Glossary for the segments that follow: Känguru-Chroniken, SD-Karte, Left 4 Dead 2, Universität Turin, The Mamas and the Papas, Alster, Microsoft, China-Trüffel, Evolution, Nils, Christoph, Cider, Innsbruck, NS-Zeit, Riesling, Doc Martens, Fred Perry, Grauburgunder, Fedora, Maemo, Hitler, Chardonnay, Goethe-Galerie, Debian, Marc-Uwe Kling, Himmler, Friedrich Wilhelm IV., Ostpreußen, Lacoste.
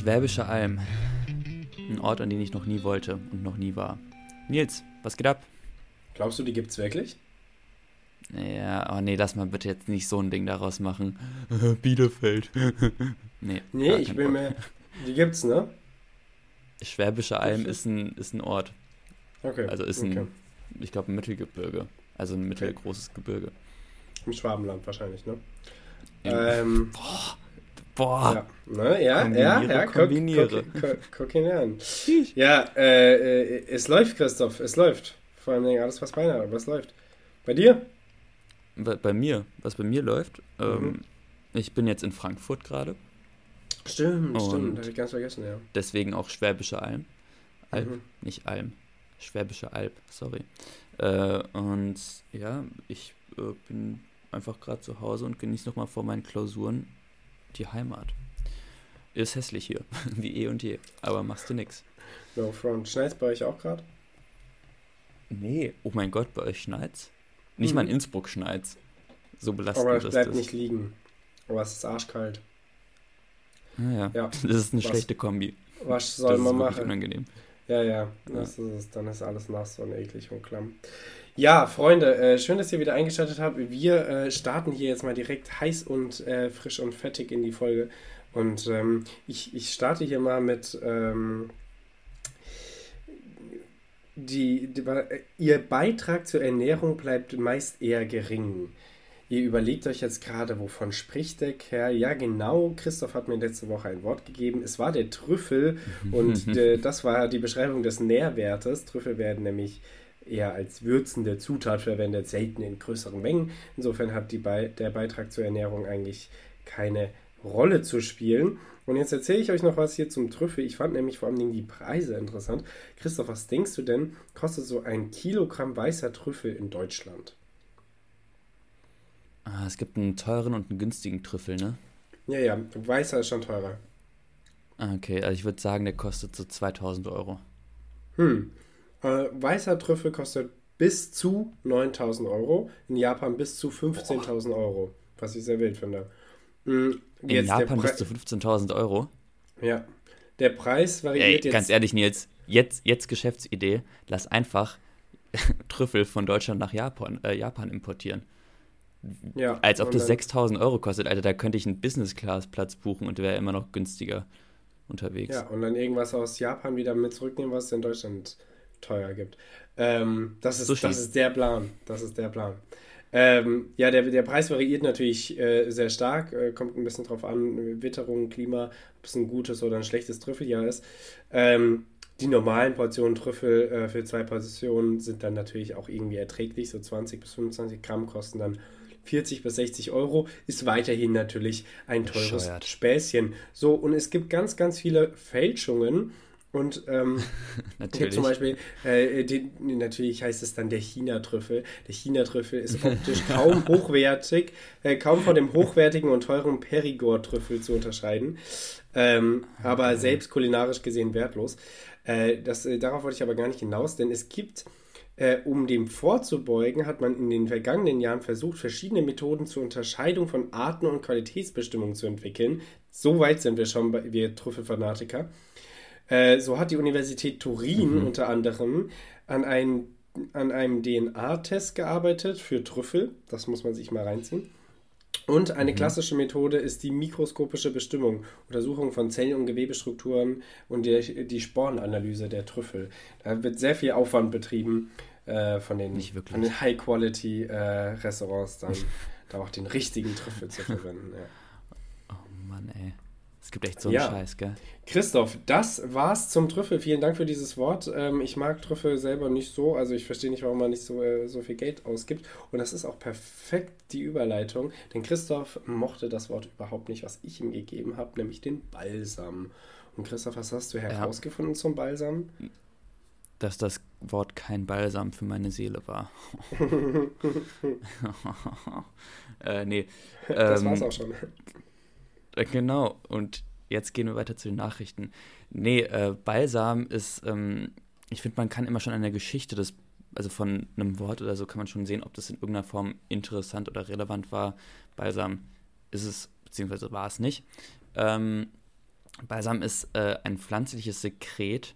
Schwäbische Alb. Ein Ort, an den ich noch nie wollte und noch nie war. Nils, was geht ab? Glaubst du, die gibt's wirklich? Ja, oh nee, lass mal bitte jetzt nicht so ein Ding daraus machen. Bielefeld. Nee, ich bin mir... Die gibt's, ne? Schwäbische Alb ist ein Ort. Okay. Also ist ein, ich glaube, ein Mittelgebirge. Also ein mittelgroßes Gebirge. Im Schwabenland wahrscheinlich, ne? Boah. Guck ihn an. Es läuft, Christoph, es läuft. Vor allem alles, was beinahe, aber es läuft. Bei dir? Bei mir? Was bei mir läuft? Ich bin jetzt in Frankfurt gerade. Stimmt, habe ich ganz vergessen, ja. Deswegen auch Schwäbische Alb, nicht Alm. Schwäbische Alb, sorry. Und ja, ich bin einfach gerade zu Hause und genieße nochmal vor meinen Klausuren die Heimat. Ist hässlich hier, wie eh und je, aber machst du nix. No front. Schneit's bei euch auch gerade? Nee, oh mein Gott, bei euch schneit's? Nicht mal in Innsbruck schneit's. So belastend ist das. Aber es bleibt nicht liegen. Aber es ist arschkalt. Naja, ja. Das ist eine schlechte Kombi. Was soll man machen? Das ist unangenehm. Ja. Das ist, dann ist alles nass und eklig und klamm. Ja, Freunde, schön, dass ihr wieder eingeschaltet habt. Wir starten hier jetzt mal direkt heiß und frisch und fettig in die Folge. Und ich starte hier mal mit Ihr Beitrag zur Ernährung bleibt meist eher gering. Ihr überlegt euch jetzt gerade, wovon spricht der Kerl? Ja, genau, Christoph hat mir letzte Woche ein Wort gegeben. Es war der Trüffel und das war die Beschreibung des Nährwertes. Trüffel werden nämlich eher als würzende Zutat verwendet, selten in größeren Mengen. Insofern hat der Beitrag zur Ernährung eigentlich keine Rolle zu spielen. Und jetzt erzähle ich euch noch was hier zum Trüffel. Ich fand nämlich vor allem die Preise interessant. Christoph, was denkst du denn, kostet so ein Kilogramm weißer Trüffel in Deutschland? Ah, es gibt einen teuren und einen günstigen Trüffel, ne? Ja, weißer ist schon teurer. Okay, also ich würde sagen, der kostet so 2000 Euro. Weißer Trüffel kostet bis zu 9000 Euro, in Japan bis zu 15.000 Euro, was ich sehr wild finde. In Japan bis zu 15.000 Euro? Ja, der Preis variiert jetzt... Ganz ehrlich, Nils, jetzt Geschäftsidee, lass einfach Trüffel von Deutschland nach Japan importieren. Ja, als ob das 6.000 Euro kostet, Alter, da könnte ich einen Business-Class-Platz buchen und wäre immer noch günstiger unterwegs. Ja, und dann irgendwas aus Japan wieder mit zurücknehmen, was es in Deutschland teuer gibt. Das ist der Plan. Der Preis variiert natürlich sehr stark, kommt ein bisschen drauf an, Witterung, Klima, ob es ein gutes oder ein schlechtes Trüffeljahr ist. Die normalen Portionen Trüffel für zwei Portionen sind dann natürlich auch irgendwie erträglich, so 20 bis 25 Gramm kosten dann 40 bis 60 Euro, ist weiterhin natürlich ein teures Späßchen. So, und es gibt ganz, ganz viele Fälschungen und natürlich. Zum Beispiel, natürlich heißt es dann der China-Trüffel. Der China-Trüffel ist optisch kaum hochwertig, kaum von dem hochwertigen und teuren Perigord-Trüffel zu unterscheiden, aber selbst kulinarisch gesehen wertlos. Darauf wollte ich aber gar nicht hinaus, denn es gibt, um dem vorzubeugen, hat man in den vergangenen Jahren versucht, verschiedene Methoden zur Unterscheidung von Arten und Qualitätsbestimmung zu entwickeln. So weit sind wir schon, wir Trüffelfanatiker. So hat die Universität Turin unter anderem an einem DNA-Test gearbeitet für Trüffel. Das muss man sich mal reinziehen. Und eine klassische Methode ist die mikroskopische Bestimmung, Untersuchung von Zellen- und Gewebestrukturen und die Sporenanalyse der Trüffel. Da wird sehr viel Aufwand betrieben von den High-Quality-Restaurants, dann da auch den richtigen Trüffel zu verwenden. Ja. Oh Mann, ey. Es gibt echt so einen Scheiß, gell? Christoph, das war's zum Trüffel. Vielen Dank für dieses Wort. Ich mag Trüffel selber nicht so. Also ich verstehe nicht, warum man nicht so viel Geld ausgibt. Und das ist auch perfekt die Überleitung. Denn Christoph mochte das Wort überhaupt nicht, was ich ihm gegeben habe, nämlich den Balsam. Und Christoph, was hast du herausgefunden zum Balsam? Dass das Wort kein Balsam für meine Seele war. Nee. Das war's auch schon. Genau, und jetzt gehen wir weiter zu den Nachrichten. Nee, Balsam ist, ich finde, man kann immer schon an der Geschichte von einem Wort oder so, kann man schon sehen, ob das in irgendeiner Form interessant oder relevant war. Balsam ist es, beziehungsweise war es nicht. Balsam ist ein pflanzliches Sekret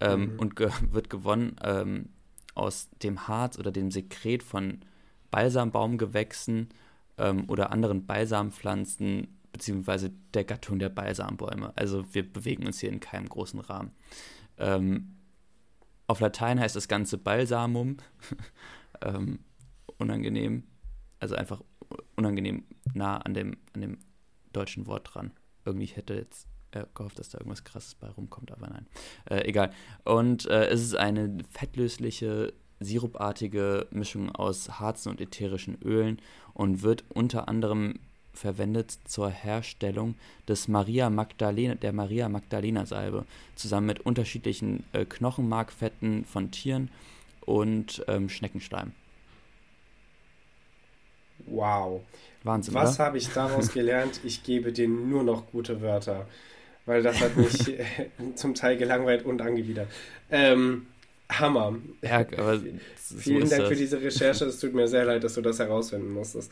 und wird gewonnen aus dem Harz oder dem Sekret von Balsambaumgewächsen oder anderen Balsampflanzen beziehungsweise der Gattung der Balsambäume. Also wir bewegen uns hier in keinem großen Rahmen. Auf Latein heißt das Ganze Balsamum, unangenehm, also einfach unangenehm nah an dem deutschen Wort dran. Irgendwie hätte jetzt gehofft, dass da irgendwas Krasses bei rumkommt, aber nein. Egal. Und es ist eine fettlösliche, sirupartige Mischung aus Harzen und ätherischen Ölen und wird unter anderem verwendet zur Herstellung des Maria Magdalena Salbe, zusammen mit unterschiedlichen Knochenmarkfetten von Tieren und Schneckenschleim. Wow. Wahnsinn, was habe ich daraus gelernt? Ich gebe denen nur noch gute Wörter, weil das hat mich zum Teil gelangweilt und angewidert. Hammer. Ja, aber vielen Dank für diese Recherche. Es tut mir sehr leid, dass du das herausfinden musstest.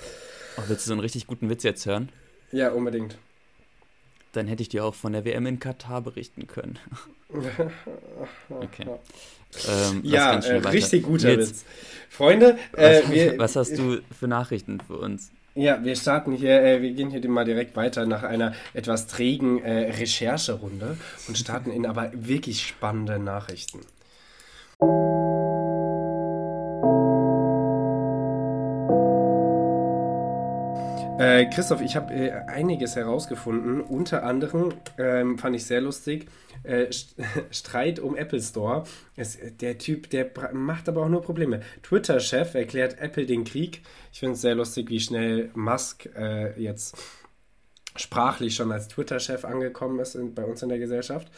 Oh, willst du so einen richtig guten Witz jetzt hören? Ja, unbedingt. Dann hätte ich dir auch von der WM in Katar berichten können. Okay. Ja, richtig guter Nils, Witz. Freunde, was hast du für Nachrichten für uns? Ja, wir starten hier, wir gehen hier mal direkt weiter nach einer etwas trägen Rechercherunde und starten in aber wirklich spannende Nachrichten. Christoph, ich habe einiges herausgefunden. Unter anderem fand ich sehr lustig, Streit um Apple Store. Der Typ, der macht aber auch nur Probleme. Twitter-Chef erklärt Apple den Krieg. Ich finde es sehr lustig, wie schnell Musk jetzt sprachlich schon als Twitter-Chef angekommen ist bei uns in der Gesellschaft.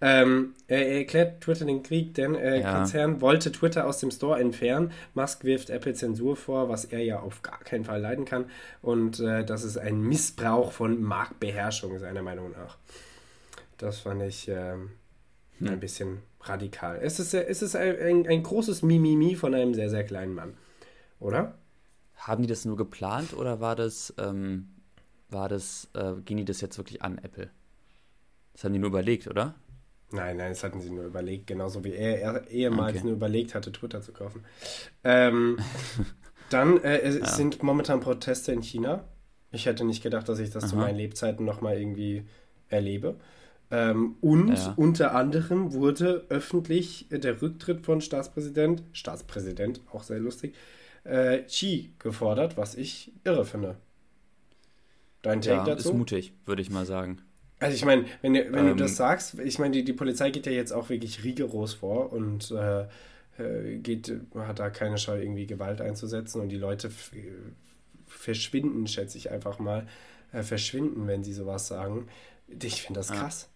Er erklärt Twitter den Krieg, denn Konzern wollte Twitter aus dem Store entfernen. Musk wirft Apple Zensur vor, was er ja auf gar keinen Fall leiden kann. Und das ist ein Missbrauch von Marktbeherrschung, seiner Meinung nach. Das fand ich ein bisschen radikal. Es ist ein großes Mimimi von einem sehr, sehr kleinen Mann, oder? Haben die das nur geplant oder war das... ging die das jetzt wirklich an, Apple? Das haben die nur überlegt, oder? Nein, das hatten sie nur überlegt, genauso wie er ehemals nur überlegt hatte, Twitter zu kaufen. Es sind momentan Proteste in China. Ich hätte nicht gedacht, dass ich das zu meinen Lebzeiten nochmal irgendwie erlebe. Unter anderem wurde öffentlich der Rücktritt von Staatspräsident, auch sehr lustig, Xi gefordert, was ich irre finde. Dein Take dazu? Ist mutig, würde ich mal sagen. Also ich meine, wenn du das sagst, ich meine, die Polizei geht ja jetzt auch wirklich rigoros vor und hat da keine Scheu, irgendwie Gewalt einzusetzen, und die Leute verschwinden, schätze ich einfach mal, wenn sie sowas sagen. Ich finde das krass.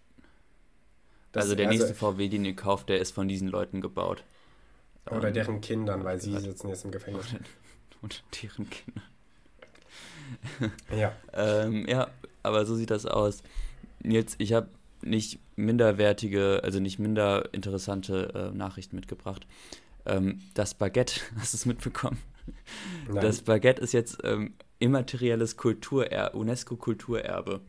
Nächste VW, den ihr kauft, der ist von diesen Leuten gebaut. Oder deren Kindern, weil sie sitzen jetzt im Gefängnis. Oder deren Kindern. Ja. Aber so sieht das aus. Nils, ich habe nicht minder interessante Nachrichten mitgebracht. Das Baguette, hast du es mitbekommen? Nein. Das Baguette ist jetzt immaterielles UNESCO-Kulturerbe.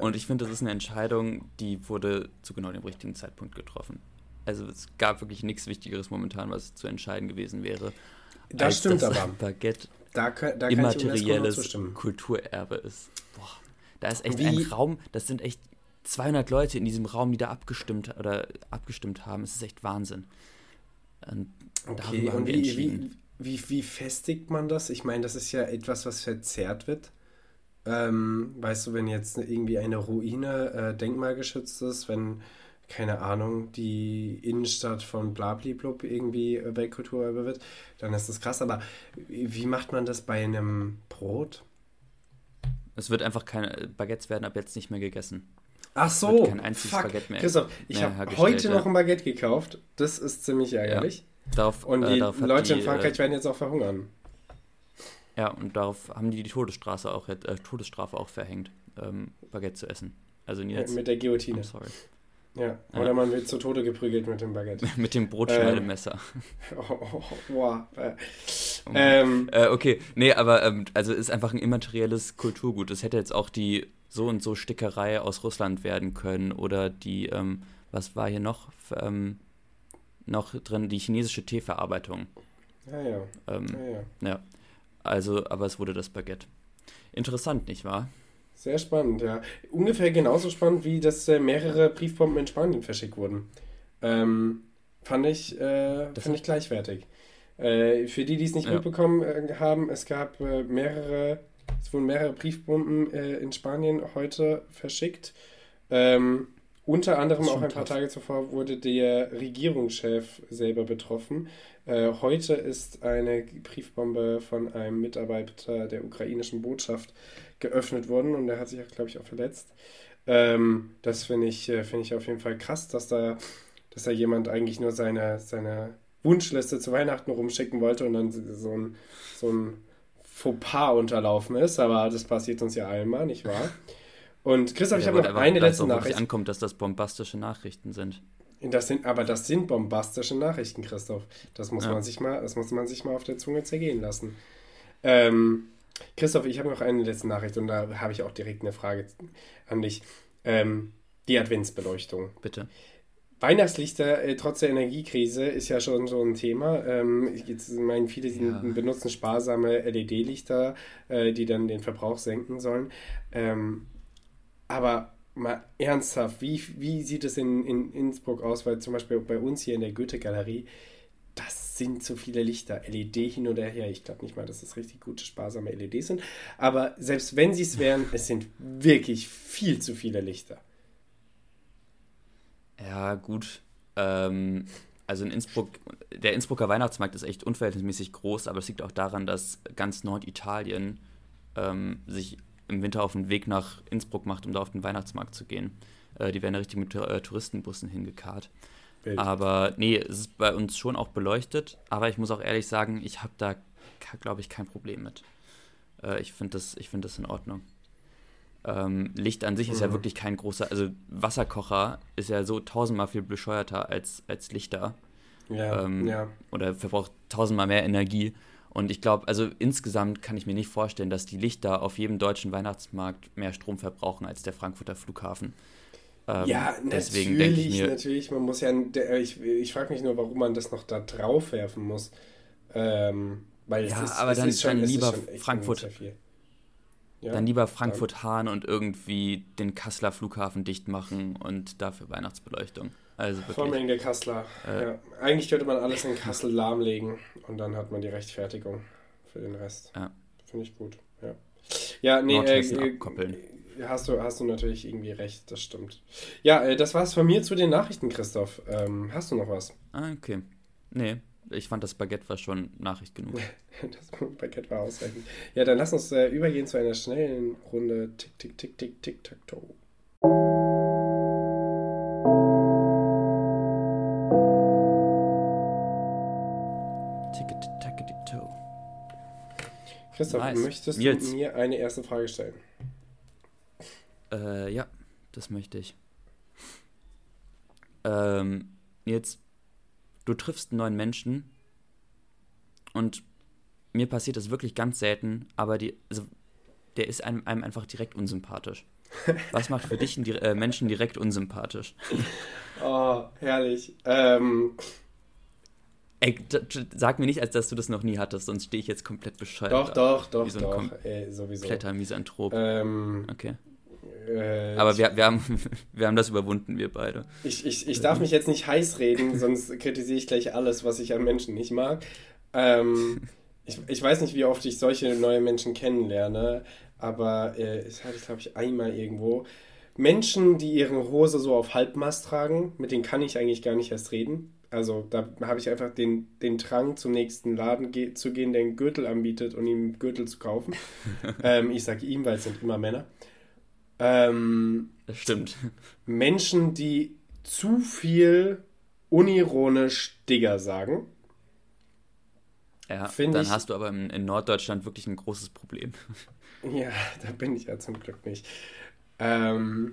Und ich finde, das ist eine Entscheidung, die wurde zu genau dem richtigen Zeitpunkt getroffen. Also es gab wirklich nichts Wichtigeres momentan, was zu entscheiden gewesen wäre. Das stimmt, das aber. Baguette Da kann immaterielles Kulturerbe ist. Boah, da ist echt ein Raum, das sind echt 200 Leute in diesem Raum, die da abgestimmt haben. Es ist echt Wahnsinn. Darüber haben wir entschieden. Wie festigt man das? Ich meine, das ist ja etwas, was verzerrt wird. Weißt du, wenn jetzt irgendwie eine Ruine denkmalgeschützt ist, wenn, keine Ahnung, die Innenstadt von Blabliblub irgendwie Weltkulturerbe wird, dann ist das krass. Aber wie macht man das bei einem Brot? Es wird einfach Baguettes werden ab jetzt nicht mehr gegessen. Ach so, kein einziges Baguette mehr. Christoph, ich habe heute noch ein Baguette gekauft. Das ist ziemlich ärgerlich. Ja, darauf Leute in Frankreich werden jetzt auch verhungern. Ja, und darauf haben die Todesstrafe auch verhängt, Baguette zu essen. Also jetzt, mit der Guillotine. I'm sorry. Ja, oder man wird zu Tode geprügelt mit dem Baguette. Mit dem Brotschneidemesser. Wow. Okay, nee, aber also ist einfach ein immaterielles Kulturgut. Das hätte jetzt auch die so und so Stickerei aus Russland werden können oder die, was war hier noch drin, die chinesische Teeverarbeitung. Ja. Also, aber es wurde das Baguette. Interessant, nicht wahr? Sehr spannend, ja. Ungefähr genauso spannend, wie dass mehrere Briefbomben in Spanien verschickt wurden. Fand ich gleichwertig. Für die es nicht mitbekommen haben, es wurden mehrere Briefbomben in Spanien heute verschickt. Unter anderem auch ein paar Tage zuvor wurde der Regierungschef selber betroffen. Heute ist eine Briefbombe von einem Mitarbeiter der ukrainischen Botschaft geöffnet worden und der hat sich, glaube ich, auch verletzt. Das finde ich auf jeden Fall krass, dass da jemand eigentlich nur seine Wunschliste zu Weihnachten rumschicken wollte und dann so ein Fauxpas unterlaufen ist, aber das passiert uns ja einmal, nicht wahr? Und Christoph, ich habe noch eine letzte Nachricht. Ankommt, dass das bombastische Nachrichten sind. Das sind bombastische Nachrichten, Christoph. Das muss man sich mal auf der Zunge zergehen lassen. Christoph, ich habe noch eine letzte Nachricht und da habe ich auch direkt eine Frage an dich. Die Adventsbeleuchtung. Bitte. Weihnachtslichter trotz der Energiekrise ist ja schon so ein Thema. Benutzen sparsame LED-Lichter, die dann den Verbrauch senken sollen. Aber mal ernsthaft, wie sieht es in Innsbruck aus? Weil zum Beispiel bei uns hier in der Goethe-Galerie, das sind zu viele Lichter. LED hin oder her. Ich glaube nicht mal, dass das richtig gute, sparsame LEDs sind. Aber selbst wenn sie es wären, es sind wirklich viel zu viele Lichter. Ja, gut. Also in Innsbruck, der Innsbrucker Weihnachtsmarkt ist echt unverhältnismäßig groß, aber es liegt auch daran, dass ganz Norditalien sich im Winter auf den Weg nach Innsbruck macht, um da auf den Weihnachtsmarkt zu gehen. Die werden richtig mit Touristenbussen hingekarrt. Welt. Aber nee, es ist bei uns schon auch beleuchtet, aber ich muss auch ehrlich sagen, ich habe da, glaube ich, kein Problem mit. Ich finde das in Ordnung. Licht an sich ist ja wirklich kein großer, also Wasserkocher ist ja so tausendmal viel bescheuerter als Lichter. Ja, ja. Oder verbraucht tausendmal mehr Energie. Und ich glaube, also insgesamt kann ich mir nicht vorstellen, dass die Lichter auf jedem deutschen Weihnachtsmarkt mehr Strom verbrauchen als der Frankfurter Flughafen. Deswegen denke ich mir, natürlich. Man muss ja, ich frage mich nur, warum man das noch da drauf werfen muss. Dann lieber Frankfurt Hahn und irgendwie den Kasseler Flughafen dicht machen und dafür Weihnachtsbeleuchtung. Also wirklich, vor allem der Kasseler. Ja. Eigentlich könnte man alles in Kassel lahmlegen und dann hat man die Rechtfertigung für den Rest. Ja. Finde ich gut. Ja, abkoppeln. Hast du natürlich irgendwie recht, das stimmt. Ja, das war's von mir zu den Nachrichten, Christoph. Hast du noch was? Ah, okay. Nee. Ich fand, das Baguette war schon Nachricht genug. Das Baguette war ausreichend. Ja, dann lass uns übergehen zu einer schnellen Runde TicTacTo. TicTacTo. Christoph, nice. Möchtest du mir eine erste Frage stellen? Ja, das möchte ich. Jetzt... Du triffst einen neuen Menschen und mir passiert das wirklich ganz selten, aber der ist einem einfach direkt unsympathisch. Was macht für dich einen Menschen direkt unsympathisch? Oh, herrlich. Ey, sag mir nicht, als dass du das noch nie hattest, sonst stehe ich jetzt komplett bescheuert. Sowieso. Kompletter Misanthrop. Okay. Aber wir haben das überwunden, wir beide. Ich darf mich jetzt nicht heiß reden, sonst kritisiere ich gleich alles, was ich an Menschen nicht mag. Ich weiß nicht, wie oft ich solche neue Menschen kennenlerne, aber das hatte ich, glaube ich, einmal irgendwo. Menschen, die ihre Hose so auf Halbmast tragen, mit denen kann ich eigentlich gar nicht erst reden. Also da habe ich einfach den Drang, zum nächsten Laden zu gehen, der einen Gürtel anbietet und ihm einen Gürtel zu kaufen. Ich sage ihm, weil es sind immer Männer. Das stimmt. Menschen, die zu viel unironisch Digger sagen. Ja, dann hast du aber in Norddeutschland wirklich ein großes Problem. Ja, da bin ich ja zum Glück nicht. Das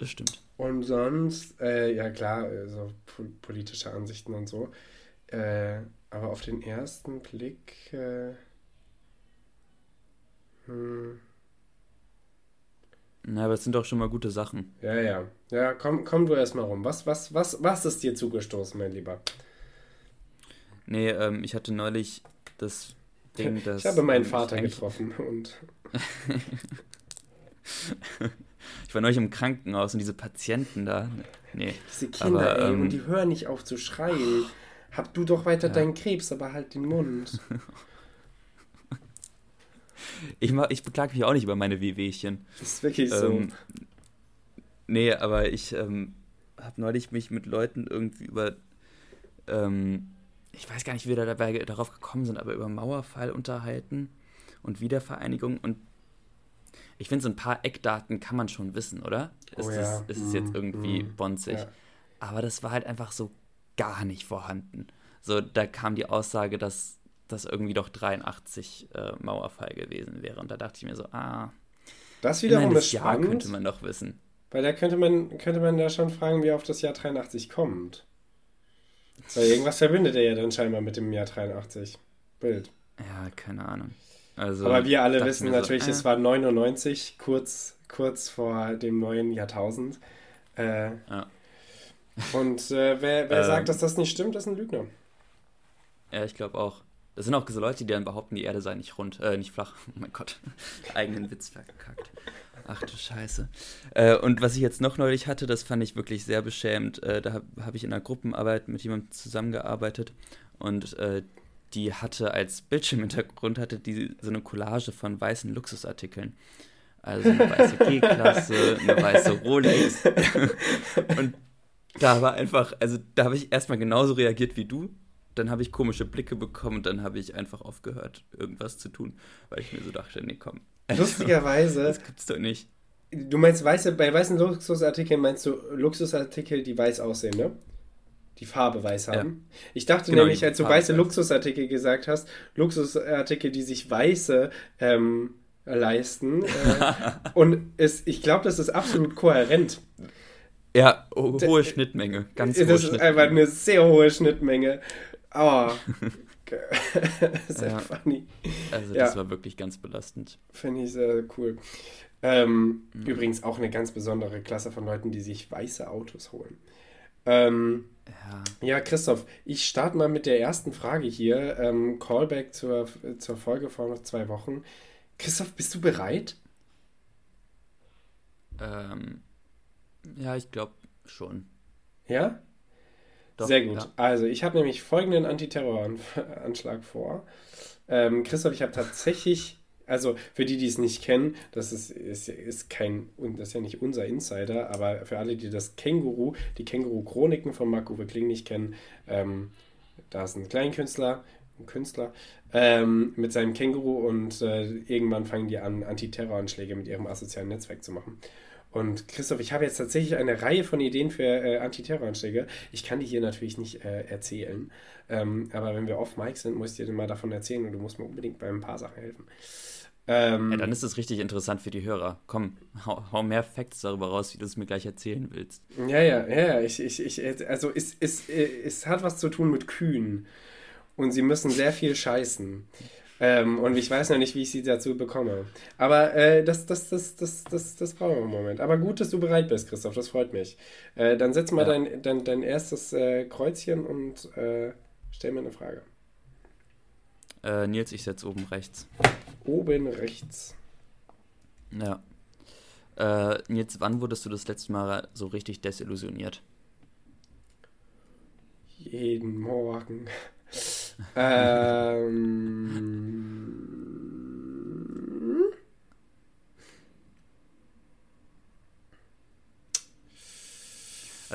stimmt. Und sonst, ja klar, so politische Ansichten und so. Aber auf den ersten Blick... Na, aber es sind doch schon mal gute Sachen. Ja, ja. Ja, komm du erst mal rum. Was ist dir zugestoßen, mein Lieber? Nee, ich hatte neulich das Ding, das... Ich habe meinen Vater getroffen und... Ich war neulich im Krankenhaus und diese Patienten da... Nee, diese Kinder, aber, und die hören nicht auf zu schreien. Hab du doch weiter deinen Krebs, aber halt den Mund. Ich beklage mich auch nicht über meine Wehwehchen. Das ist wirklich so. Nee, aber ich habe neulich mich mit Leuten irgendwie über... ich weiß gar nicht, wie wir darauf gekommen sind, aber über Mauerfall unterhalten und Wiedervereinigung. Und ich finde, so ein paar Eckdaten kann man schon wissen, oder? Ist es jetzt irgendwie bonzig. Ja. Aber das war halt einfach so gar nicht vorhanden. So, da kam die Aussage, dass das irgendwie doch 83 Mauerfall gewesen wäre. Und da dachte ich mir so, das wiederum ist spannend. Das könnte man doch wissen. Weil da könnte man da schon fragen, wie er auf das Jahr 83 kommt. Weil irgendwas verbindet er ja dann scheinbar mit dem Jahr 83. Bild. Ja, keine Ahnung. Also, aber wir alle wissen natürlich, es war 99, kurz vor dem neuen Jahrtausend. Ja. Und wer sagt, dass das nicht stimmt, ist ein Lügner. Ja, ich glaube auch. Das sind auch diese Leute, die dann behaupten, die Erde sei nicht rund, nicht flach. Oh mein Gott, eigenen Witz verkackt. Ach du Scheiße. Und was ich jetzt noch neulich hatte, das fand ich wirklich sehr beschämend. Da hab ich in einer Gruppenarbeit mit jemandem zusammengearbeitet und die hatte als Bildschirmhintergrund so eine Collage von weißen Luxusartikeln. Also eine weiße G-Klasse, eine weiße Rolex. Und da war einfach, also da habe ich erstmal genauso reagiert wie du. Dann habe ich komische Blicke bekommen und dann habe ich einfach aufgehört, irgendwas zu tun, weil ich mir so dachte, nee, komm. Also, lustigerweise. Das gibt's doch nicht. Du meinst bei weißen Luxusartikeln meinst du Luxusartikel, die weiß aussehen, ne? Die Farbe weiß haben. Ja. Ich dachte nämlich, als du weiße Luxusartikel gesagt hast, Luxusartikel, die sich weiße leisten. Und ich glaube, das ist absolut kohärent. Ja, hohe Schnittmenge. Ganz hohe Schnittmenge. Das ist einfach eine sehr hohe Schnittmenge. Aua. Sehr funny. Also das war wirklich ganz belastend. Finde ich sehr cool. Übrigens auch eine ganz besondere Klasse von Leuten, die sich weiße Autos holen. Ja, Christoph, ich starte mal mit der ersten Frage hier. Callback zur Folge vor noch 2 Wochen. Christoph, bist du bereit? Ja, ich glaube schon. Ja? Doch, sehr gut. Ja. Also, ich habe nämlich folgenden Antiterroranschlag vor. Christoph, ich habe tatsächlich, also für die es nicht kennen, das ist ja nicht unser Insider, aber für alle, die die Känguru-Chroniken von Marc-Uwe Kling nicht kennen, da ist ein Kleinkünstler, mit seinem Känguru und irgendwann fangen die an, Antiterroranschläge mit ihrem asozialen Netzwerk zu machen. Und Christoph, ich habe jetzt tatsächlich eine Reihe von Ideen für Antiterroranschläge. Ich kann die hier natürlich nicht erzählen. Aber wenn wir off-mic sind, muss ich dir mal davon erzählen und du musst mir unbedingt bei ein paar Sachen helfen. Dann ist es richtig interessant für die Hörer. Komm, hau mehr Facts darüber raus, wie du es mir gleich erzählen willst. Ja. Also es hat was zu tun mit Kühen. Und sie müssen sehr viel scheißen. Und ich weiß noch nicht, wie ich sie dazu bekomme. Aber das brauchen wir im Moment. Aber gut, dass du bereit bist, Christoph, das freut mich. Dann setz mal dein erstes Kreuzchen und stell mir eine Frage. Nils, ich setze oben rechts. Oben rechts. Ja. Nils, wann wurdest du das letzte Mal so richtig desillusioniert? Jeden Morgen. Also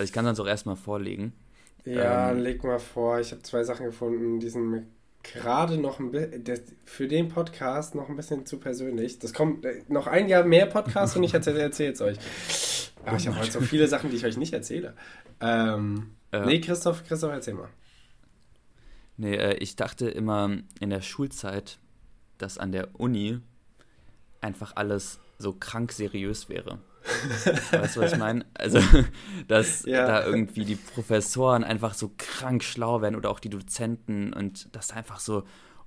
ich kann sonst auch erstmal vorlegen. Ja, leg mal vor. Ich habe 2 Sachen gefunden, die sind mir gerade noch ein bisschen, für den Podcast noch ein bisschen zu persönlich. Das kommt noch ein Jahr mehr Podcast und ich erzähle es euch. Aber ich habe heute so viele Sachen, die ich euch nicht erzähle. Nee, Christoph, erzähl mal. Nee, ich dachte immer in der Schulzeit, dass an der Uni einfach alles so krank seriös wäre. Weißt du, was ich meine? Also, dass da irgendwie die Professoren einfach so krank schlau werden oder auch die Dozenten und dass da einfach so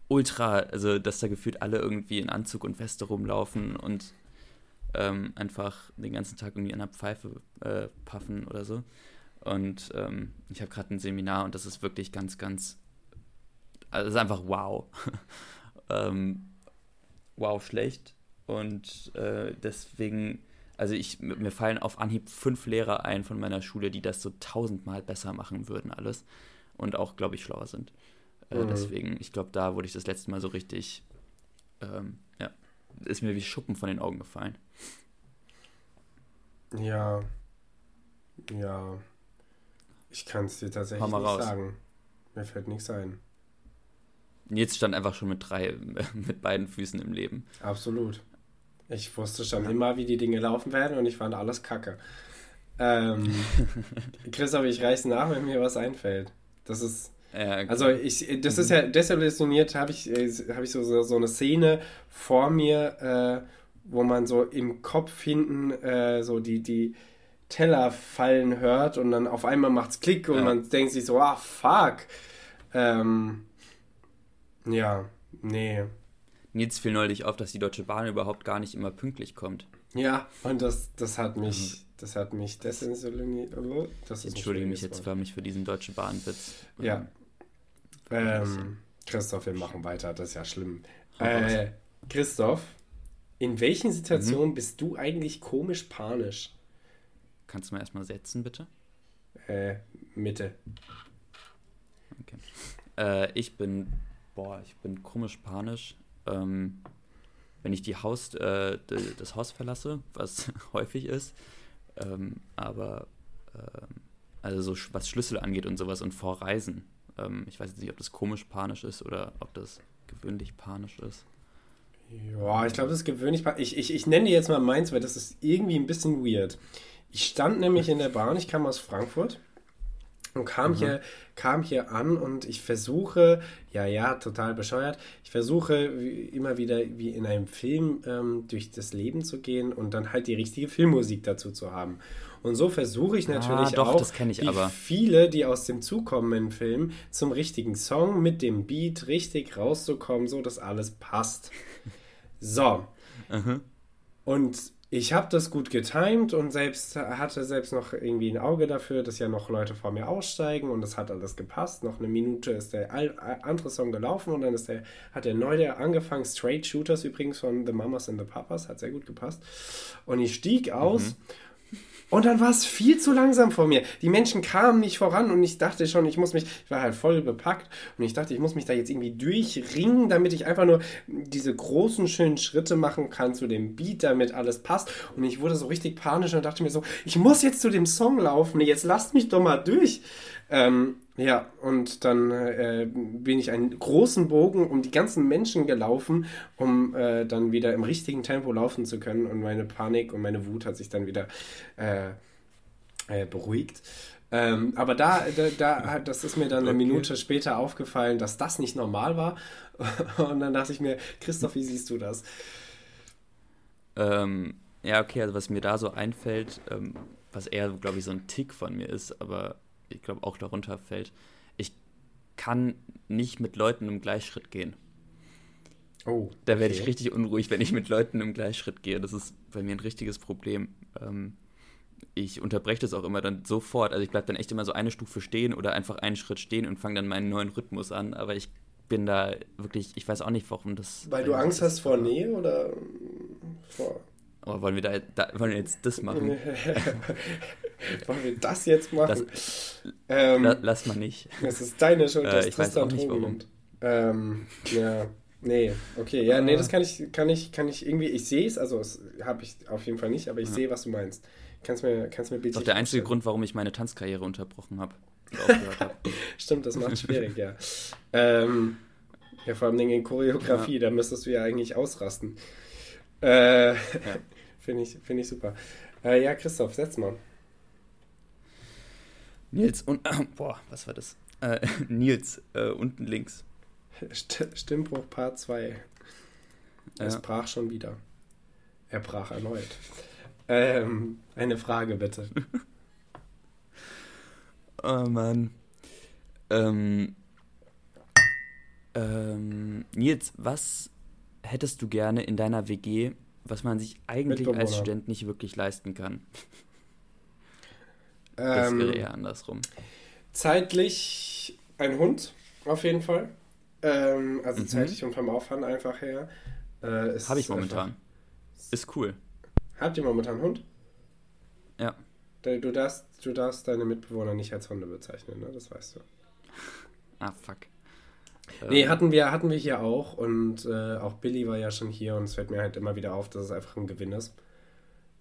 ultra, also dass da gefühlt alle irgendwie in Anzug und Weste rumlaufen und einfach den ganzen Tag irgendwie an der Pfeife puffen oder so. Und ich habe gerade ein Seminar und das ist wirklich ganz, ganz, also das ist einfach wow. Wow schlecht. Und deswegen, also mir fallen auf Anhieb 5 Lehrer ein von meiner Schule, die das so 1000-mal besser machen würden alles und auch, glaube ich, schlauer sind. Deswegen, ich glaube, da wurde ich das letzte Mal so richtig, ist mir wie Schuppen von den Augen gefallen. Ja, ich kann es dir tatsächlich nicht sagen. Mir fällt nichts ein. Nils stand einfach schon mit beiden Füßen im Leben. Absolut. Ich wusste schon immer, wie die Dinge laufen werden und ich fand alles kacke. Christoph, ich reiß nach, wenn mir was einfällt. Das ist... Also das ist ja desillusioniert, habe ich so eine Szene vor mir, wo man so im Kopf hinten so die Teller fallen hört und dann auf einmal macht's Klick und man denkt sich so, ah, fuck. Ja, nee. Nils fiel neulich auf, dass die Deutsche Bahn überhaupt gar nicht immer pünktlich kommt. Ja, und das hat mich desillusioniert. Entschuldige mich jetzt für diesen Deutsche Bahn-Witz. Ja. Christoph, wir machen weiter, das ist ja schlimm. Christoph, in welchen Situationen bist du eigentlich komisch panisch? Kannst du mal erstmal setzen, bitte? Mitte. Okay. Ich bin komisch panisch, wenn ich das Haus verlasse, was häufig ist, also so was Schlüssel angeht und sowas und vor Reisen. Ich weiß jetzt nicht, ob das komisch panisch ist oder ob das gewöhnlich panisch ist. Ja, ich glaube, das ist gewöhnlich panisch. Ich nenne dir jetzt mal meins, weil das ist irgendwie ein bisschen weird. Ich stand nämlich in der Bahn, ich kam aus Frankfurt und kam hier an und ich versuche, total bescheuert, immer wieder wie in einem Film durch das Leben zu gehen und dann halt die richtige Filmmusik dazu zu haben. Und so versuche ich natürlich viele, die aus dem Zug kommen im Film, zum richtigen Song mit dem Beat richtig rauszukommen, so dass alles passt. So. Mhm. Und ich habe das gut getimed und hatte selbst noch irgendwie ein Auge dafür, dass ja noch Leute vor mir aussteigen und das hat alles gepasst. Noch eine Minute ist der andere Song gelaufen und dann hat der Neue angefangen, Straight Shooters übrigens von The Mamas and the Papas, hat sehr gut gepasst. Und ich stieg aus und dann war es viel zu langsam vor mir. Die Menschen kamen nicht voran und ich dachte schon, ich war halt voll bepackt und ich dachte, ich muss mich da jetzt irgendwie durchringen, damit ich einfach nur diese großen, schönen Schritte machen kann zu dem Beat, damit alles passt. Und ich wurde so richtig panisch und dachte mir so, ich muss jetzt zu dem Song laufen, jetzt lasst mich doch mal durch. Und dann bin ich einen großen Bogen um die ganzen Menschen gelaufen, um dann wieder im richtigen Tempo laufen zu können. Und meine Panik und meine Wut hat sich dann wieder beruhigt. Aber das ist mir dann eine Minute später aufgefallen, dass das nicht normal war. Und dann dachte ich mir, Christoph, wie siehst du das? Also was mir da so einfällt, was eher, glaube ich, so ein Tick von mir ist, aber ich glaube, auch darunter fällt. Ich kann nicht mit Leuten im Gleichschritt gehen. Oh. Okay. Da werde ich richtig unruhig, wenn ich mit Leuten im Gleichschritt gehe. Das ist bei mir ein richtiges Problem. Ich unterbreche das auch immer dann sofort. Also ich bleibe dann echt immer so eine Stufe stehen oder einfach einen Schritt stehen und fange dann meinen neuen Rhythmus an. Aber ich bin da wirklich, ich weiß auch nicht, warum das... Weil du Angst hast vor Nähe oder vor... Aber wollen wir jetzt das machen? Wollen wir das jetzt machen? Lass mal nicht. Das ist deine Schuld, dass ich weiß auch nicht, warum. Das kann ich irgendwie, ich sehe es, also das habe ich auf jeden Fall nicht, aber ich sehe, was du meinst. Kannst mir bitte... Doch der einzige Grund, warum ich meine Tanzkarriere unterbrochen habe. Stimmt, das macht es schwierig, ja. Vor allem in Choreografie, da müsstest du ja eigentlich ausrasten. Finde ich super. Christoph, setz mal. Nils, unten links. Stimmbruch Part 2. Es brach schon wieder. Er brach erneut. Eine Frage bitte. Oh Mann. Nils, was hättest du gerne in deiner WG was man sich eigentlich als Student nicht wirklich leisten kann. Das wäre eher andersrum. Zeitlich ein Hund, auf jeden Fall. Also zeitlich und vom Aufwand einfach her. Habe ich momentan. Ist cool. Habt ihr momentan einen Hund? Ja. Du darfst deine Mitbewohner nicht als Hunde bezeichnen, ne? Das weißt du. Ah, fuck. Nee, hatten wir hier auch und auch Billy war ja schon hier und es fällt mir halt immer wieder auf, dass es einfach ein Gewinn ist.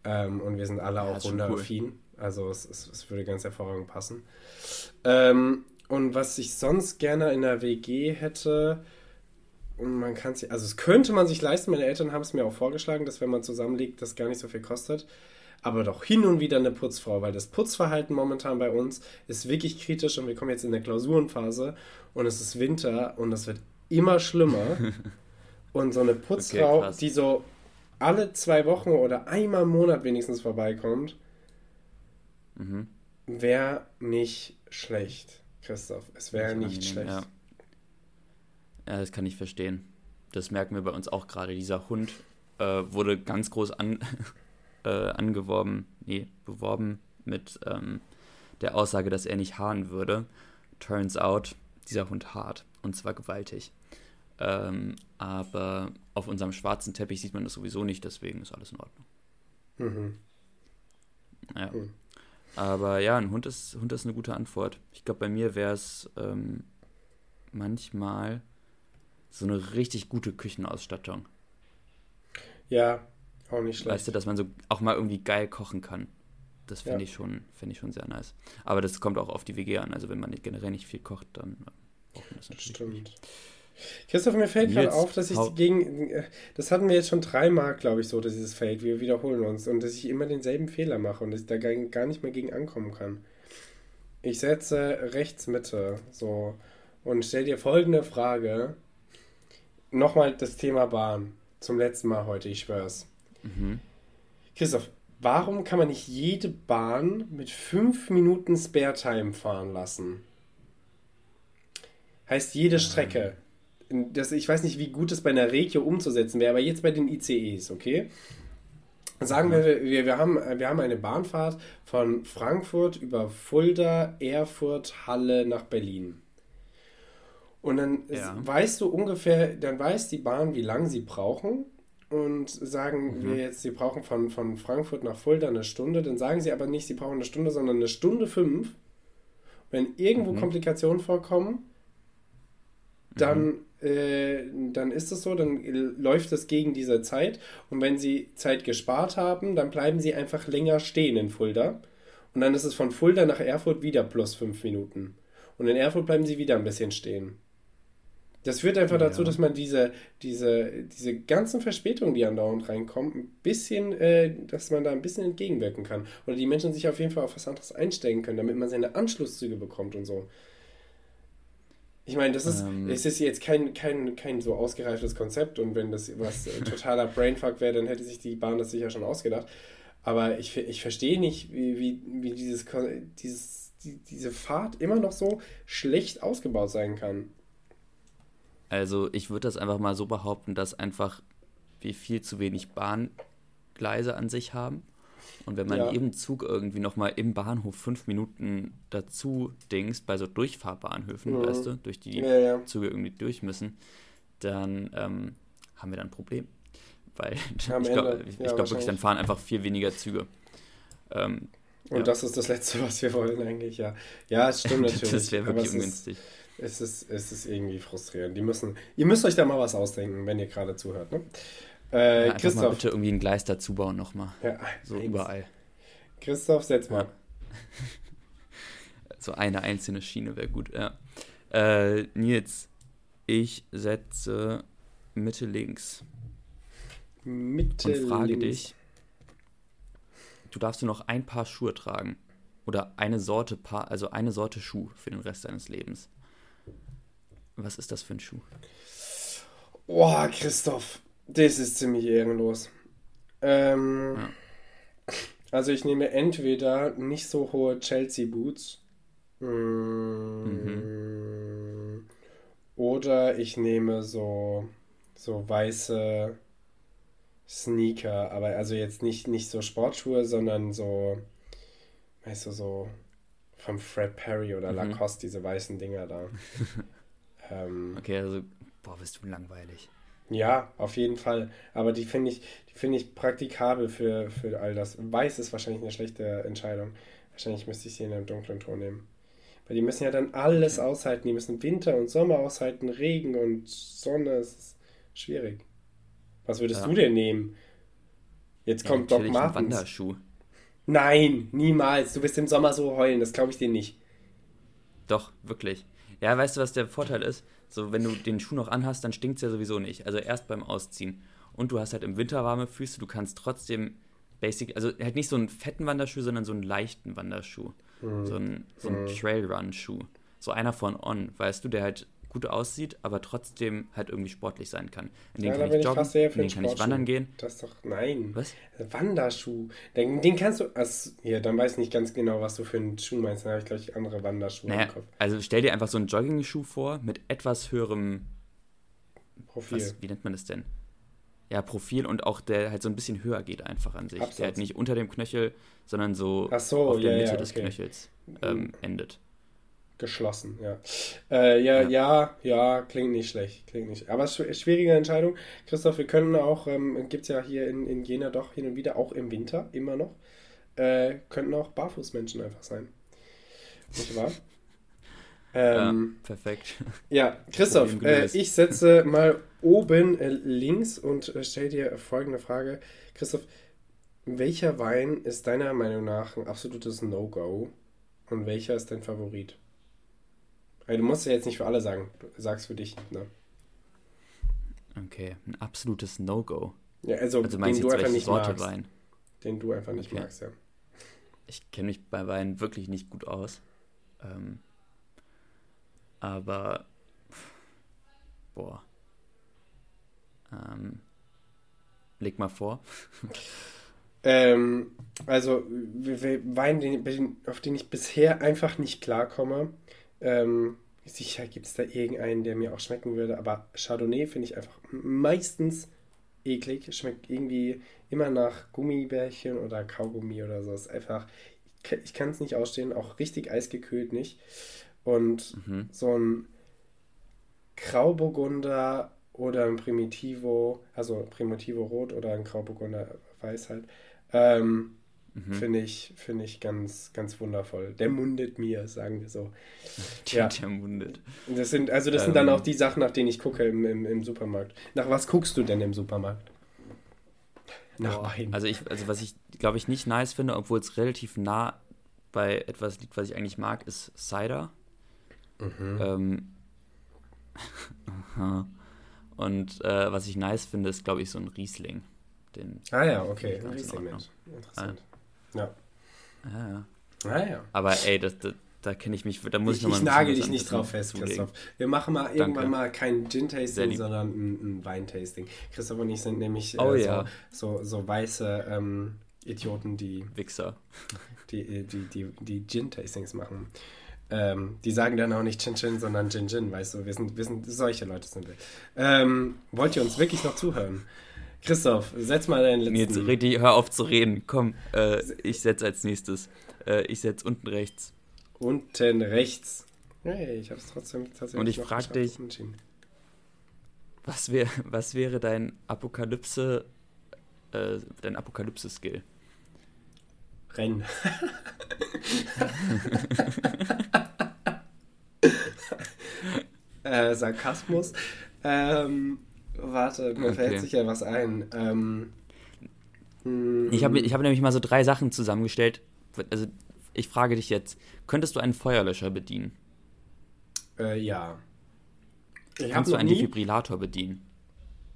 Und wir sind alle auch hundeaffin. Cool. Also es würde ganz hervorragend passen. Und was ich sonst gerne in der WG hätte, und man kann es, also es könnte man sich leisten, meine Eltern haben es mir auch vorgeschlagen, dass wenn man zusammenlegt, das gar nicht so viel kostet. Aber doch hin und wieder eine Putzfrau, weil das Putzverhalten momentan bei uns ist wirklich kritisch und wir kommen jetzt in der Klausurenphase und es ist Winter und es wird immer schlimmer. Und so eine Putzfrau, okay, die so alle 2 Wochen oder einmal im Monat wenigstens vorbeikommt, wäre nicht schlecht, Christoph. Es wäre nicht schlecht. Ja, das kann ich verstehen. Das merken wir bei uns auch gerade. Dieser Hund wurde ganz groß beworben mit der Aussage, dass er nicht haaren würde. Turns out, dieser Hund haart und zwar gewaltig. Aber auf unserem schwarzen Teppich sieht man das sowieso nicht, deswegen ist alles in Ordnung. Ja. Aber ja, ein Hund ist eine gute Antwort. Ich glaube, bei mir wäre es manchmal so eine richtig gute Küchenausstattung. Ja, auch nicht schlecht. Weißt du, dass man so auch mal irgendwie geil kochen kann. Das finde ich schon sehr nice. Aber das kommt auch auf die WG an. Also wenn man generell nicht viel kocht, dann braucht man das natürlich nicht. Christoph, mir fällt gerade auf, dass ich das hatten wir jetzt schon 3-mal, glaube ich, so, dieses Feld, wir wiederholen uns und dass ich immer denselben Fehler mache und dass ich da gar nicht mehr gegen ankommen kann. Ich setze rechts Mitte, so, und stell dir folgende Frage. Nochmal das Thema Bahn. Zum letzten Mal heute, ich schwör's. Christoph, warum kann man nicht jede Bahn mit 5 Minuten Spare-Time fahren lassen? Heißt jede Strecke. Ich weiß nicht, wie gut es bei einer Regio umzusetzen wäre, aber jetzt bei den ICEs, okay? Sagen wir haben eine Bahnfahrt von Frankfurt über Fulda, Erfurt, Halle nach Berlin. Und dann weißt du ungefähr, dann weiß die Bahn, wie lange sie brauchen. Und sagen wir jetzt, sie brauchen von Frankfurt nach Fulda 1 Stunde. Dann sagen sie aber nicht, sie brauchen 1 Stunde, sondern 1:05 Stunden. Und wenn irgendwo Komplikationen vorkommen, dann ist es so, dann läuft es gegen diese Zeit. Und wenn sie Zeit gespart haben, dann bleiben sie einfach länger stehen in Fulda. Und dann ist es von Fulda nach Erfurt wieder plus 5 Minuten. Und in Erfurt bleiben sie wieder ein bisschen stehen. Das führt einfach dazu, dass man diese ganzen Verspätungen, die andauernd reinkommen, ein bisschen, dass man da ein bisschen entgegenwirken kann. Oder die Menschen sich auf jeden Fall auf was anderes einstellen können, damit man seine Anschlusszüge bekommt und so. Ich meine, es ist jetzt kein so ausgereiftes Konzept und wenn das was totaler Brainfuck wäre, dann hätte sich die Bahn das sicher schon ausgedacht. Aber ich verstehe nicht, wie diese Fahrt immer noch so schlecht ausgebaut sein kann. Also ich würde das einfach mal so behaupten, dass einfach wir viel zu wenig Bahngleise an sich haben. Und wenn man jedem Zug irgendwie nochmal im Bahnhof 5 Minuten dazu dingst, bei so Durchfahrbahnhöfen, weißt du, durch die Züge irgendwie durch müssen, dann haben wir da ein Problem. Weil ich glaube wirklich, dann fahren einfach viel weniger Züge. Und das ist das Letzte, was wir wollen eigentlich, ja. Ja, es stimmt natürlich. Das wäre wirklich ungünstig. Es ist irgendwie frustrierend. Ihr müsst euch da mal was ausdenken, wenn ihr gerade zuhört, ne? Ja, Christoph, mal bitte irgendwie ein Gleis dazu bauen nochmal. Ja, so überall. Christoph, setz mal. Ja. So eine einzelne Schiene wäre gut, ja. Nils, ich setze Mitte links. Und frage dich, du darfst nur noch ein Paar Schuhe tragen. Oder eine Sorte Schuh für den Rest deines Lebens. Was ist das für ein Schuh? Boah, Christoph. Das ist ziemlich ehrenlos. Also ich nehme entweder nicht so hohe Chelsea-Boots oder ich nehme so weiße Sneaker, aber also jetzt nicht so Sportschuhe, sondern so, weißt du, so vom Fred Perry oder Lacoste, diese weißen Dinger da. Okay, also, boah, bist du langweilig. Ja, auf jeden Fall. Aber die finde ich praktikabel für all das. Weiß ist wahrscheinlich eine schlechte Entscheidung. Wahrscheinlich müsste ich sie in einem dunklen Ton nehmen. Weil die müssen ja dann alles aushalten. Die müssen Winter und Sommer aushalten, Regen und Sonne. Es ist schwierig. Was würdest du denn nehmen? Jetzt kommt Doc Martens. Ein Wanderschuh. Nein, niemals. Du wirst im Sommer so heulen. Das glaube ich dir nicht. Doch, wirklich. Ja, weißt du, was der Vorteil ist? So, wenn du den Schuh noch anhast, dann stinkt es ja sowieso nicht. Also erst beim Ausziehen. Und du hast halt im Winter warme Füße. Du kannst trotzdem basic, also halt nicht so einen fetten Wanderschuh, sondern so einen leichten Wanderschuh. So einen Trailrun-Schuh. So einer von On, weißt du, der halt gut aussieht, aber trotzdem halt irgendwie sportlich sein kann. In den kann ich joggen, in den kann ich wandern gehen. Das ist doch, nein. Was? Wanderschuh. Den kannst du, also, ja, dann weiß ich nicht ganz genau, was du für einen Schuh meinst. Dann habe ich, glaube ich, andere Wanderschuhe im Kopf. Also stell dir einfach so einen Jogging-Schuh vor mit etwas höherem Profil. Wie nennt man das denn? Ja, Profil und auch der halt so ein bisschen höher geht einfach an sich. Absatz. Der halt nicht unter dem Knöchel, sondern so, auf der Mitte des Knöchels endet. Geschlossen, ja. Klingt nicht schlecht. Aber schwierige Entscheidung. Christoph, wir können auch, gibt es ja hier in Jena doch hin und wieder, auch im Winter, immer noch, könnten auch Barfußmenschen einfach sein. Nicht wahr? Perfekt. Ja, Christoph, ich setze mal oben links und stelle dir folgende Frage. Christoph, welcher Wein ist deiner Meinung nach ein absolutes No-Go und welcher ist dein Favorit? Also du musst ja jetzt nicht für alle sagen. Du sagst für dich, ne? Okay, ein absolutes No-Go. Ja, also den du einfach nicht Sorte magst. Wein? Den du einfach nicht magst, ja. Ich kenne mich bei Wein wirklich nicht gut aus. Aber, boah. Leg mal vor. Also, Wein, auf den ich bisher einfach nicht klarkomme. Sicher gibt es da irgendeinen, der mir auch schmecken würde, aber Chardonnay finde ich einfach meistens eklig. Schmeckt irgendwie immer nach Gummibärchen oder Kaugummi oder so. Ist einfach, ich kann es nicht ausstehen, auch richtig eisgekühlt nicht. Und so ein Grauburgunder oder ein Primitivo, also Primitivo Rot oder ein Grauburgunder Weiß halt, finde ich ganz wundervoll. Der mundet mir, sagen wir so. Ja. Der mundet. Das sind dann auch die Sachen, nach denen ich gucke im Supermarkt. Nach was guckst du denn im Supermarkt? Nach Wein. Also was ich, glaube ich, nicht nice finde, obwohl es relativ nah bei etwas liegt, was ich eigentlich mag, ist Cider. Und was ich nice finde, ist, glaube ich, so ein Riesling. Ein Riesling, Mensch. Interessant. Aber ey, da kenne ich mich, da muss ich nochmal... Ich nagel dich nicht drauf fest, Christoph. Wir machen mal irgendwann mal kein Gin-Tasting, sondern ein Wein-Tasting. Christoph und ich sind nämlich so weiße Idioten, die... Wichser. Die Gin-Tastings machen. Die sagen dann auch nicht Chin-Chin, sondern Gin-Gin, weißt du. Wir sind solche Leute sind wir. Wollt ihr uns wirklich noch zuhören? Christoph, setz mal deinen letzten... Jetzt richtig, hör auf zu reden. Komm, ich setz als nächstes. Ich setz unten rechts. Unten rechts. Hey, ich hab's trotzdem tatsächlich. Und ich frag dich, was wäre dein Apokalypse-Skill? Rennen. Sarkasmus. Warte, mir fällt sicher was ein. Ich hab nämlich mal so 3 Sachen zusammengestellt. Also ich frage dich jetzt, könntest du einen Feuerlöscher bedienen? Ja. Kannst du einen Defibrillator bedienen?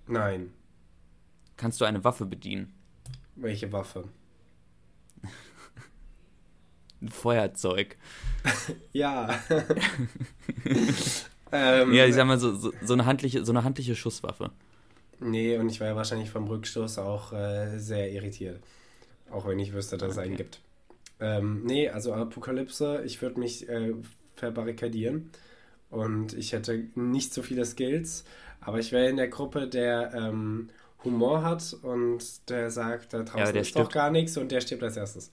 Nein. Kannst du eine Waffe bedienen? Welche Waffe? Ein Feuerzeug. Ja. Ja, ich sag mal, so eine handliche Schusswaffe. Nee, und ich war ja wahrscheinlich vom Rückstoß auch sehr irritiert. Auch wenn ich wüsste, dass es einen gibt. Nee, also Apokalypse, ich würde mich verbarrikadieren. Und ich hätte nicht so viele Skills. Aber ich wäre in der Gruppe der Humor hat und der sagt, da draußen ist doch gar nichts und der stirbt als erstes.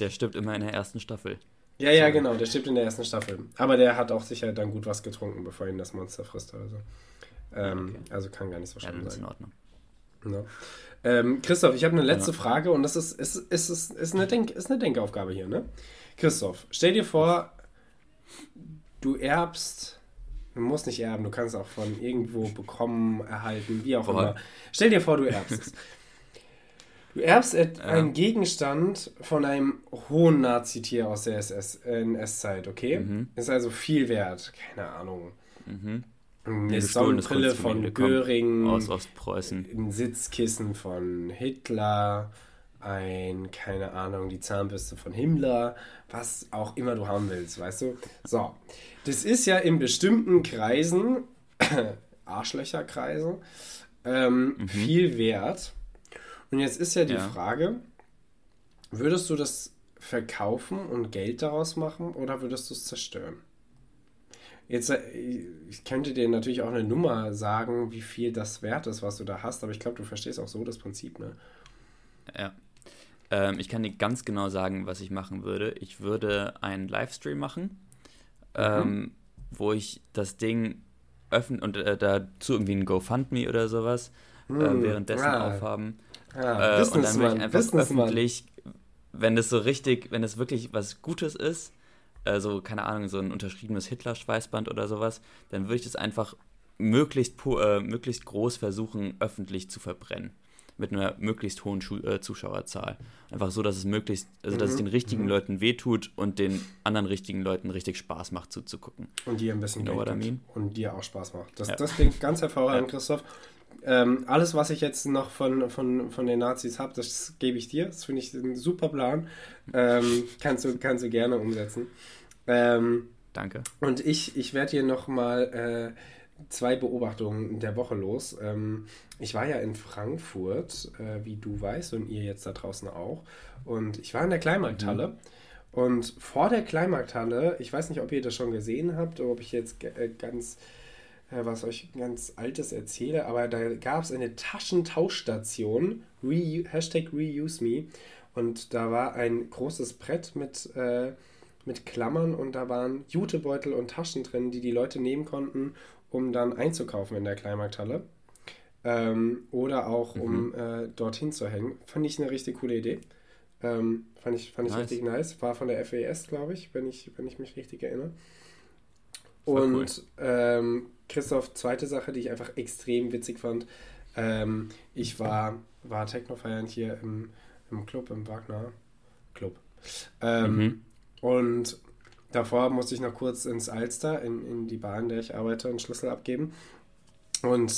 Der stirbt immer in der ersten Staffel. Ja, genau, der stirbt in der ersten Staffel. Aber der hat auch sicher dann gut was getrunken, bevor ihn das Monster frisst oder so. Okay. Also kann gar nicht so schlimm sein. Ja, das ist in Ordnung. No. Christoph, ich habe eine letzte Frage und das ist eine Denkaufgabe hier, ne? Christoph, stell dir vor, du musst nicht erben, du kannst auch von irgendwo bekommen, erhalten, wie auch immer. Stell dir vor, du erbst. Du erbst einen Gegenstand von einem hohen Nazitier aus der NS-Zeit, okay? Mhm. Ist also viel wert, keine Ahnung. Mhm. Eine Sonnenbrille von Göring, aus Ostpreußen, ein Sitzkissen von Hitler, die Zahnbürste von Himmler, was auch immer du haben willst, weißt du? So, das ist ja in bestimmten Kreisen, Arschlöcherkreisen, viel wert. Und jetzt ist ja die Frage, würdest du das verkaufen und Geld daraus machen oder würdest du es zerstören? Jetzt, ich könnte dir natürlich auch eine Nummer sagen, wie viel das wert ist, was du da hast, aber ich glaube, du verstehst auch so das Prinzip, ne? Ja. Ich kann dir ganz genau sagen, was ich machen würde. Ich würde einen Livestream machen, wo ich das Ding öffne und dazu irgendwie ein GoFundMe oder sowas währenddessen aufhaben. Ja, und dann würde ich einfach öffentlich, wenn das wirklich was Gutes ist, also keine Ahnung, so ein unterschriebenes Hitler-Schweißband oder sowas, dann würde ich das einfach möglichst groß versuchen, öffentlich zu verbrennen. Mit einer möglichst hohen Zuschauerzahl. Einfach so, dass es dass es den richtigen Leuten wehtut und den anderen richtigen Leuten richtig Spaß macht zuzugucken. Und dir ein bisschen Geld und dir auch Spaß macht. Das klingt ganz hervorragend, Christoph. Alles, was ich jetzt noch von den Nazis habe, das gebe ich dir. Das finde ich einen super Plan. Kannst du gerne umsetzen. Danke. Und ich werde hier nochmal 2 Beobachtungen der Woche los. Ich war ja in Frankfurt, wie du weißt und ihr jetzt da draußen auch. Und ich war in der Kleinmarkthalle. Und vor der Kleinmarkthalle, ich weiß nicht, ob ihr das schon gesehen habt oder ob ich jetzt was euch ganz Altes erzähle, aber da gab es eine Taschentauschstation, #ReuseMe, und da war ein großes Brett mit Klammern und da waren Jutebeutel und Taschen drin, die Leute nehmen konnten, um dann einzukaufen in der Kleinmarkthalle oder auch um dorthin zu hängen. Fand ich eine richtig coole Idee. Fand ich nice. Richtig nice. War von der FES, glaube ich, wenn ich mich richtig erinnere. Und cool. Christoph, zweite Sache, die ich einfach extrem witzig fand. Ich war Techno-Feiern hier im Club, im Wagner Club. Und davor musste ich noch kurz ins Alster, in die Bar, in der ich arbeite, einen Schlüssel abgeben. Und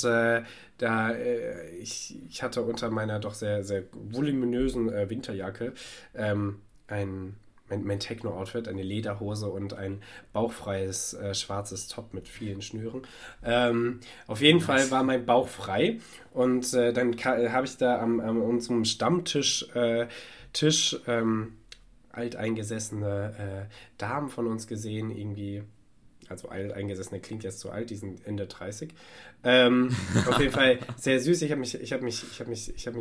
ich hatte unter meiner doch sehr, sehr voluminösen Winterjacke mein Techno-Outfit, eine Lederhose und ein bauchfreies schwarzes Top mit vielen Schnüren. Auf jeden Fall war mein Bauch frei und dann habe ich da an unserem Stammtisch alteingesessene Damen von uns gesehen, irgendwie, also alteingesessene klingt jetzt zu alt, die sind Ende 30. Auf jeden Fall sehr süß, ich hab mich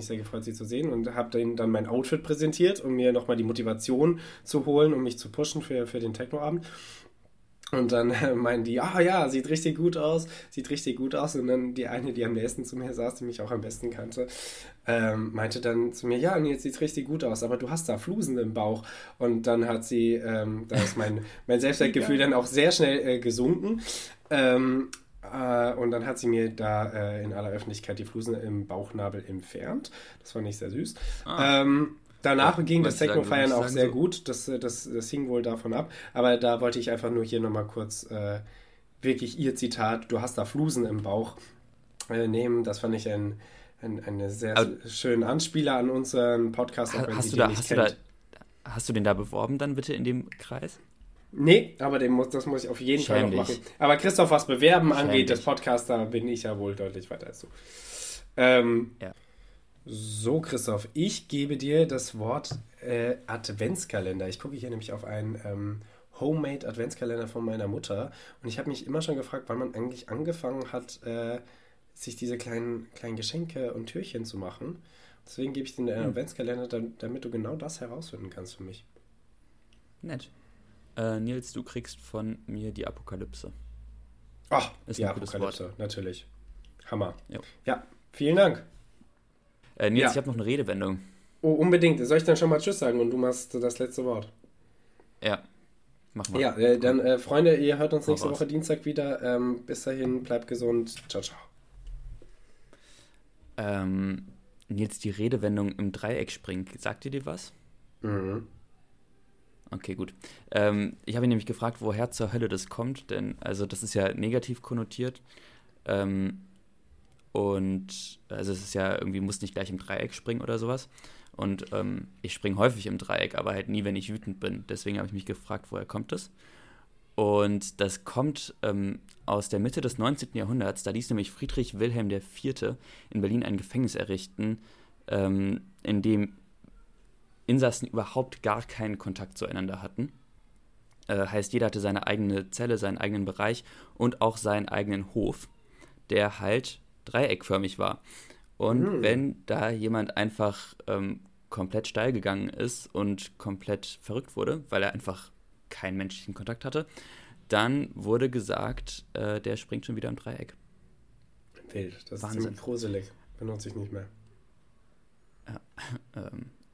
sehr gefreut, sie zu sehen und habe denen dann mein Outfit präsentiert, um mir nochmal die Motivation zu holen, um mich zu pushen für den Techno-Abend. Und dann meinen die, sieht richtig gut aus. Und dann die eine, die am nächsten zu mir saß, die mich auch am besten kannte, meinte dann zu mir, ja, Nils, sieht richtig gut aus, aber du hast da Flusen im Bauch. Und dann hat sie, da ist mein Selbstwertgefühl dann auch sehr schnell gesunken. Und dann hat sie mir da in aller Öffentlichkeit die Flusen im Bauchnabel entfernt. Das fand ich sehr süß. Danach ging das Techno-Feiern auch sehr gut, das hing wohl davon ab, aber da wollte ich einfach nur hier nochmal kurz wirklich ihr Zitat, du hast da Flusen im Bauch, nehmen, das fand ich eine sehr schönen Anspieler an unseren Podcast, auch wenn sie den nicht kennt. Hast du den da beworben dann bitte in dem Kreis? Nee, aber das muss ich auf jeden Fall noch machen. Aber Christoph, was Bewerben angeht, das Podcast, da bin ich ja wohl deutlich weiter als du. Ja. So, Christoph, ich gebe dir das Wort Adventskalender. Ich gucke hier nämlich auf einen Homemade-Adventskalender von meiner Mutter und ich habe mich immer schon gefragt, wann man eigentlich angefangen hat, sich diese kleinen Geschenke und Türchen zu machen. Deswegen gebe ich dir einen Adventskalender, damit du genau das herausfinden kannst für mich. Nett. Nils, du kriegst von mir die Apokalypse. Ach, ist die Apokalypse, natürlich. Hammer. Ja, vielen Dank. Nils, ich habe noch eine Redewendung. Oh, unbedingt. Soll ich dann schon mal Tschüss sagen und du machst das letzte Wort? Ja, mach mal. Ja, dann Freunde, ihr hört uns nächste Woche Dienstag wieder. Bis dahin, bleibt gesund. Ciao, ciao. Nils, die Redewendung im Dreieck springt. Sagt ihr dir was? Mhm. Okay, gut. Ich habe ihn nämlich gefragt, woher zur Hölle das kommt, denn also das ist ja negativ konnotiert. Und also es ist ja irgendwie, muss nicht gleich im Dreieck springen oder sowas. Und ich springe häufig im Dreieck, aber halt nie, wenn ich wütend bin. Deswegen habe ich mich gefragt, woher kommt das? Und das kommt aus der Mitte des 19. Jahrhunderts. Da ließ nämlich Friedrich Wilhelm IV. In Berlin ein Gefängnis errichten, in dem Insassen überhaupt gar keinen Kontakt zueinander hatten. Heißt, jeder hatte seine eigene Zelle, seinen eigenen Bereich und auch seinen eigenen Hof, der halt dreieckförmig war. Und wenn da jemand einfach komplett steil gegangen ist und komplett verrückt wurde, weil er einfach keinen menschlichen Kontakt hatte, dann wurde gesagt, der springt schon wieder im Dreieck. Wild, das Wahnsinn. Ist ziemlich gruselig. Benutze ich nicht mehr. Ja,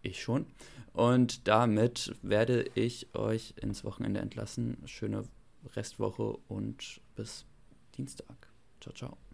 ich schon. Und damit werde ich euch ins Wochenende entlassen. Schöne Restwoche und bis Dienstag. Ciao, ciao.